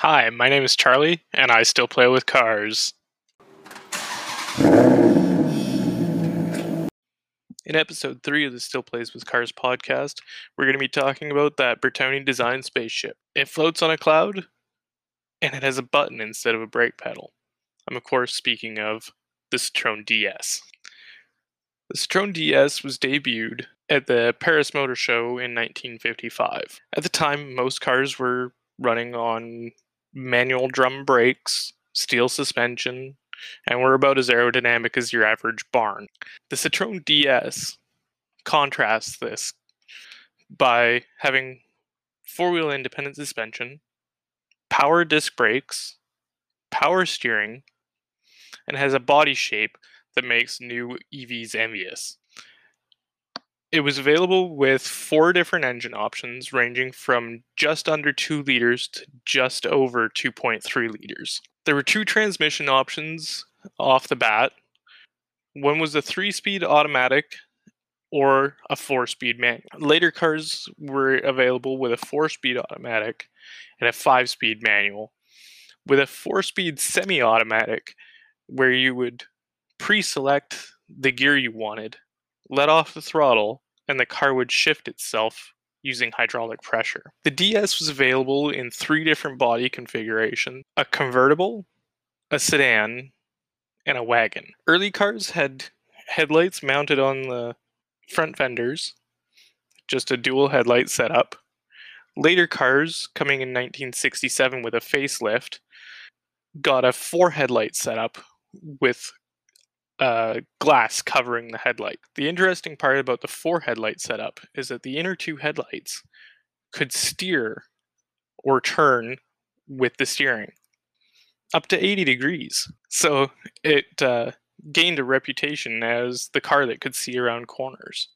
Hi, my name is Charlie, and I still play with cars. In episode 3 of the Still Plays with Cars podcast, we're going to be talking about that Bertone design spaceship. It floats on a cloud, and it has a button instead of a brake pedal. I'm, of course, speaking of the Citroen DS. The Citroen DS was debuted at the Paris Motor Show in 1955. At the time, most cars were running on manual drum brakes, steel suspension, and were about as aerodynamic as your average barn. The Citroen DS contrasts this by having four-wheel independent suspension, power disc brakes, power steering, and has a body shape that makes new EVs envious. It was available with 4 different engine options, ranging from just under 2 liters to just over 2.3 liters. There were 2 transmission options off the bat. One was a 3-speed automatic or a 4-speed manual. Later cars were available with a 4-speed automatic and a 5-speed manual, with a 4-speed semi-automatic where you would pre-select the gear you wanted, let off the throttle, and the car would shift itself using hydraulic pressure. The DS was available in 3 different body configurations: a convertible, a sedan, and a wagon. Early cars had headlights mounted on the front fenders, just a dual headlight setup. Later cars, coming in 1967 with a facelift, got a 4-headlight setup with glass covering the headlight. The interesting part about the 4-headlight setup is that the inner 2 headlights could steer or turn with the steering up to 80 degrees. So it gained a reputation as the car that could see around corners.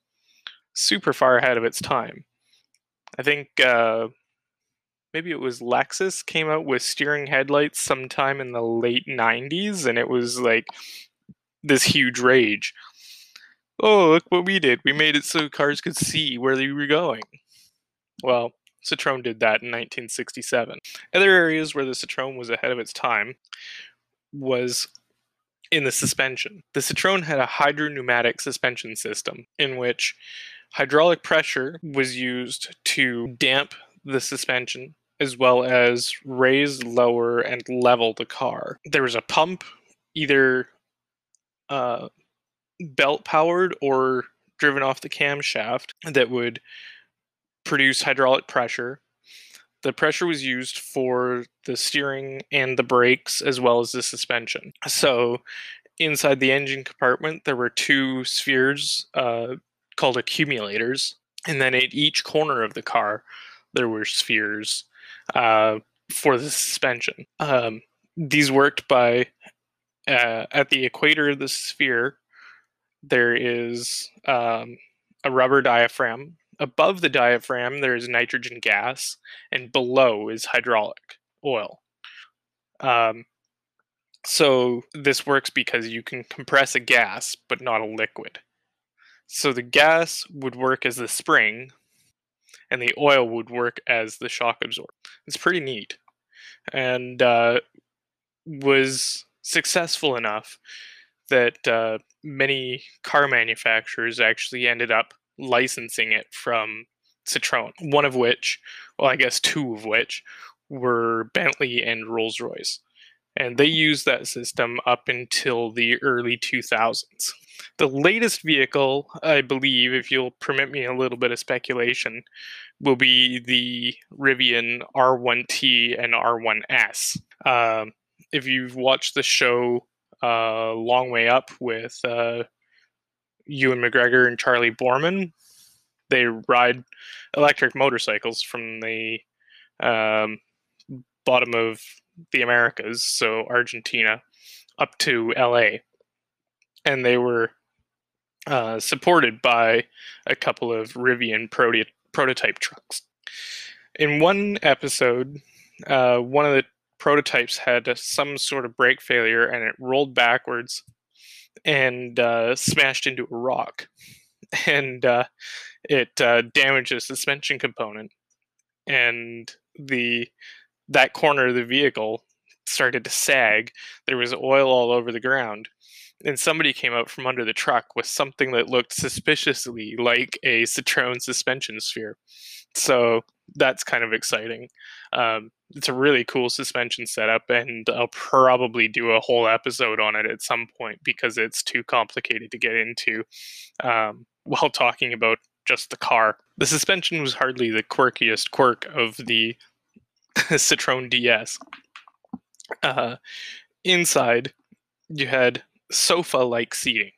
Super far ahead of its time. I think maybe it was Lexus came out with steering headlights sometime in the late 90s, and it was like this huge rage. Oh, look what we did. We made it so cars could see where they were going. Well, Citroen did that in 1967. Other areas where the Citroen was ahead of its time was in the suspension. The Citroen had a hydropneumatic suspension system in which hydraulic pressure was used to damp the suspension as well as raise, lower, and level the car. There was a pump, either belt powered or driven off the camshaft, that would produce hydraulic pressure. The pressure was used for the steering and the brakes as well as the suspension. So inside the engine compartment there were 2 spheres called accumulators, and then at each corner of the car there were spheres for the suspension. These worked by at the equator of the sphere, there is a rubber diaphragm. Above the diaphragm, there is nitrogen gas, and below is hydraulic oil. So this works because you can compress a gas, but not a liquid. So the gas would work as the spring, and the oil would work as the shock absorber. It's pretty neat, and was successful enough that many car manufacturers actually ended up licensing it from Citroen, one of which, well, I guess 2 of which, were Bentley and Rolls-Royce. And they used that system up until the early 2000s. The latest vehicle, I believe, if you'll permit me a little bit of speculation, will be the Rivian R1T and R1S. If you've watched the show Long Way Up with Ewan McGregor and Charlie Borman, they ride electric motorcycles from the bottom of the Americas, so Argentina, up to LA. And they were supported by a couple of Rivian prototype trucks. In one episode, one of the prototypes had some sort of brake failure, and it rolled backwards and smashed into a rock, and it damaged a suspension component, and the that corner of the vehicle started to sag. There was oil all over the ground. And somebody came out from under the truck with something that looked suspiciously like a Citroen suspension sphere. So that's kind of exciting. It's a really cool suspension setup, and I'll probably do a whole episode on it at some point because it's too complicated to get into while talking about just the car. The suspension was hardly the quirkiest quirk of the Citroen DS. Inside, you had sofa-like seating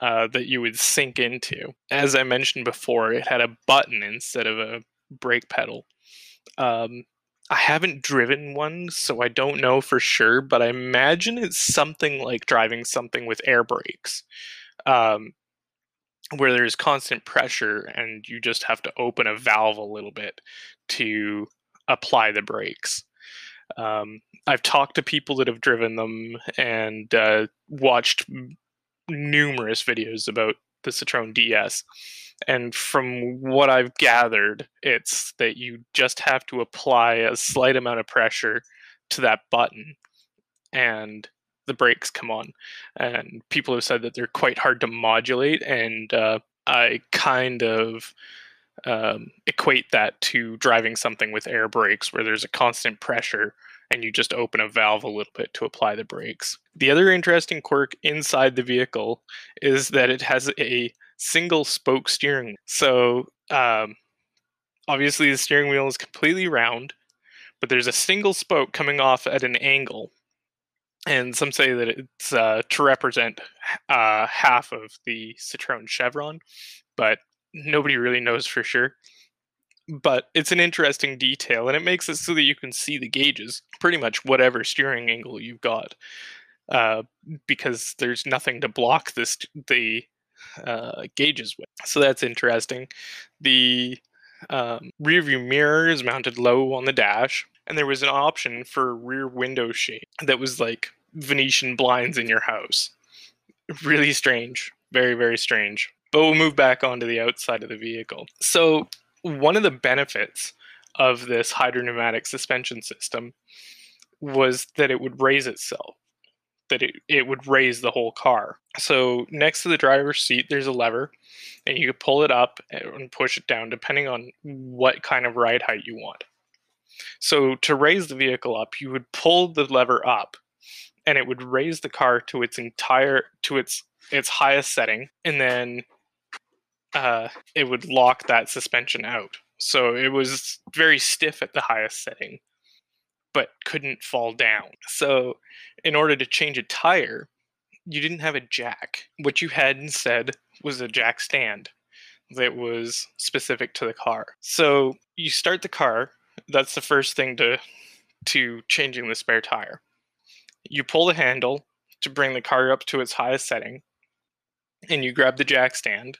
that you would sink into. As I mentioned before, it had a button instead of a brake pedal. I haven't driven one, so I don't know for sure, but I imagine it's something like driving something with air brakes, where there's constant pressure and you just have to open a valve a little bit to apply the brakes. I've talked to people that have driven them and watched numerous videos about the Citroen DS. And from what I've gathered, it's that you just have to apply a slight amount of pressure to that button and the brakes come on. And people have said that they're quite hard to modulate, and I kind of equate that to driving something with air brakes where there's a constant pressure and you just open a valve a little bit to apply the brakes. The other interesting quirk inside the vehicle is that it has a single spoke steering wheel. So obviously the steering wheel is completely round, but there's a single spoke coming off at an angle. And some say that it's to represent half of the Citroen chevron, but nobody really knows for sure. But it's an interesting detail, and it makes it so that you can see the gauges, pretty much whatever steering angle you've got, because there's nothing to block this gauges with. So that's interesting. The rearview mirror is mounted low on the dash, and there was an option for rear window shade that was like Venetian blinds in your house. Really strange. Very, very strange. But we'll move back onto the outside of the vehicle. So one of the benefits of this hydropneumatic suspension system was that it would raise itself, that it would raise the whole car. So next to the driver's seat, there's a lever, and you could pull it up and push it down depending on what kind of ride height you want. So to raise the vehicle up, you would pull the lever up, and it would raise the car to its highest setting, and then it would lock that suspension out. So it was very stiff at the highest setting, but couldn't fall down. So in order to change a tire, you didn't have a jack. What you had instead was a jack stand that was specific to the car. So you start the car. That's the first thing to changing the spare tire. You pull the handle to bring the car up to its highest setting, and you grab the jack stand,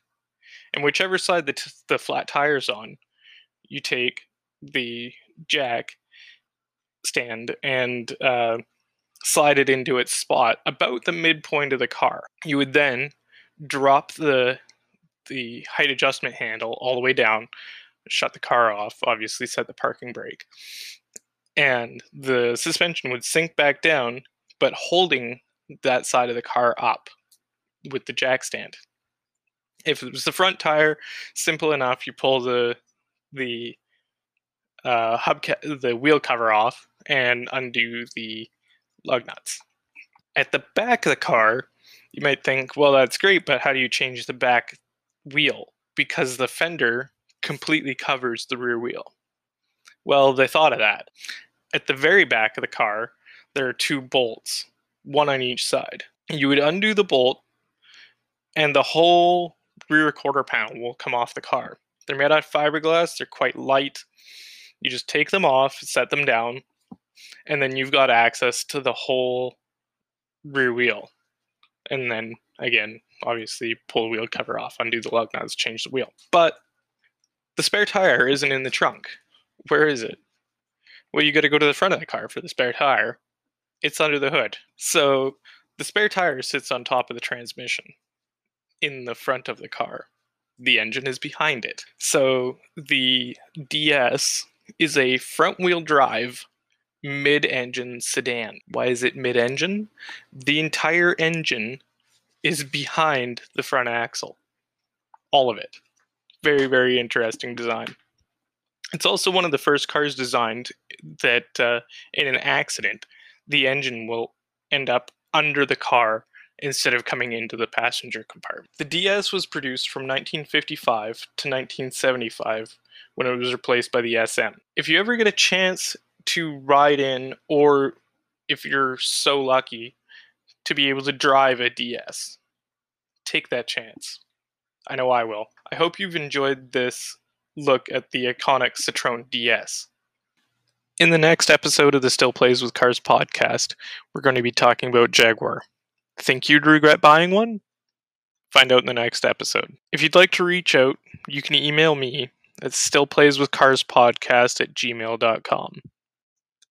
and whichever side the flat tire's on, you take the jack stand and slide it into its spot about the midpoint of the car. You would then drop the height adjustment handle all the way down, shut the car off, obviously set the parking brake, and the suspension would sink back down, but holding that side of the car up with the jack stand. If it was the front tire, simple enough, you pull the wheel cover off and undo the lug nuts. At the back of the car, you might think, well, that's great, but how do you change the back wheel? Because the fender completely covers the rear wheel. Well, they thought of that. At the very back of the car, there are two bolts, one on each side. You would undo the bolt, and the whole rear quarter pound will come off the car. They're made out of fiberglass, they're quite light. You just take them off, set them down, and then you've got access to the whole rear wheel. And then, again, obviously, pull the wheel cover off, undo the lug nuts, change the wheel. But the spare tire isn't in the trunk. Where is it? Well, you got to go to the front of the car for the spare tire. It's under the hood. So the spare tire sits on top of the transmission in the front of the car. The engine is behind it. So the DS is a front-wheel drive mid-engine sedan. Why is it mid-engine? The entire engine is behind the front axle. All of it. Very, very interesting design. It's also one of the first cars designed that in an accident, the engine will end up under the car instead of coming into the passenger compartment. The DS was produced from 1955 to 1975 when it was replaced by the SM. If you ever get a chance to ride in, or if you're so lucky to be able to drive a DS, take that chance. I know I will. I hope you've enjoyed this look at the iconic Citroen DS. In the next episode of the Still Plays with Cars podcast, we're going to be talking about Jaguar. Think you'd regret buying one? Find out in the next episode. If you'd like to reach out, you can email me at stillplayswithcarspodcast@gmail.com.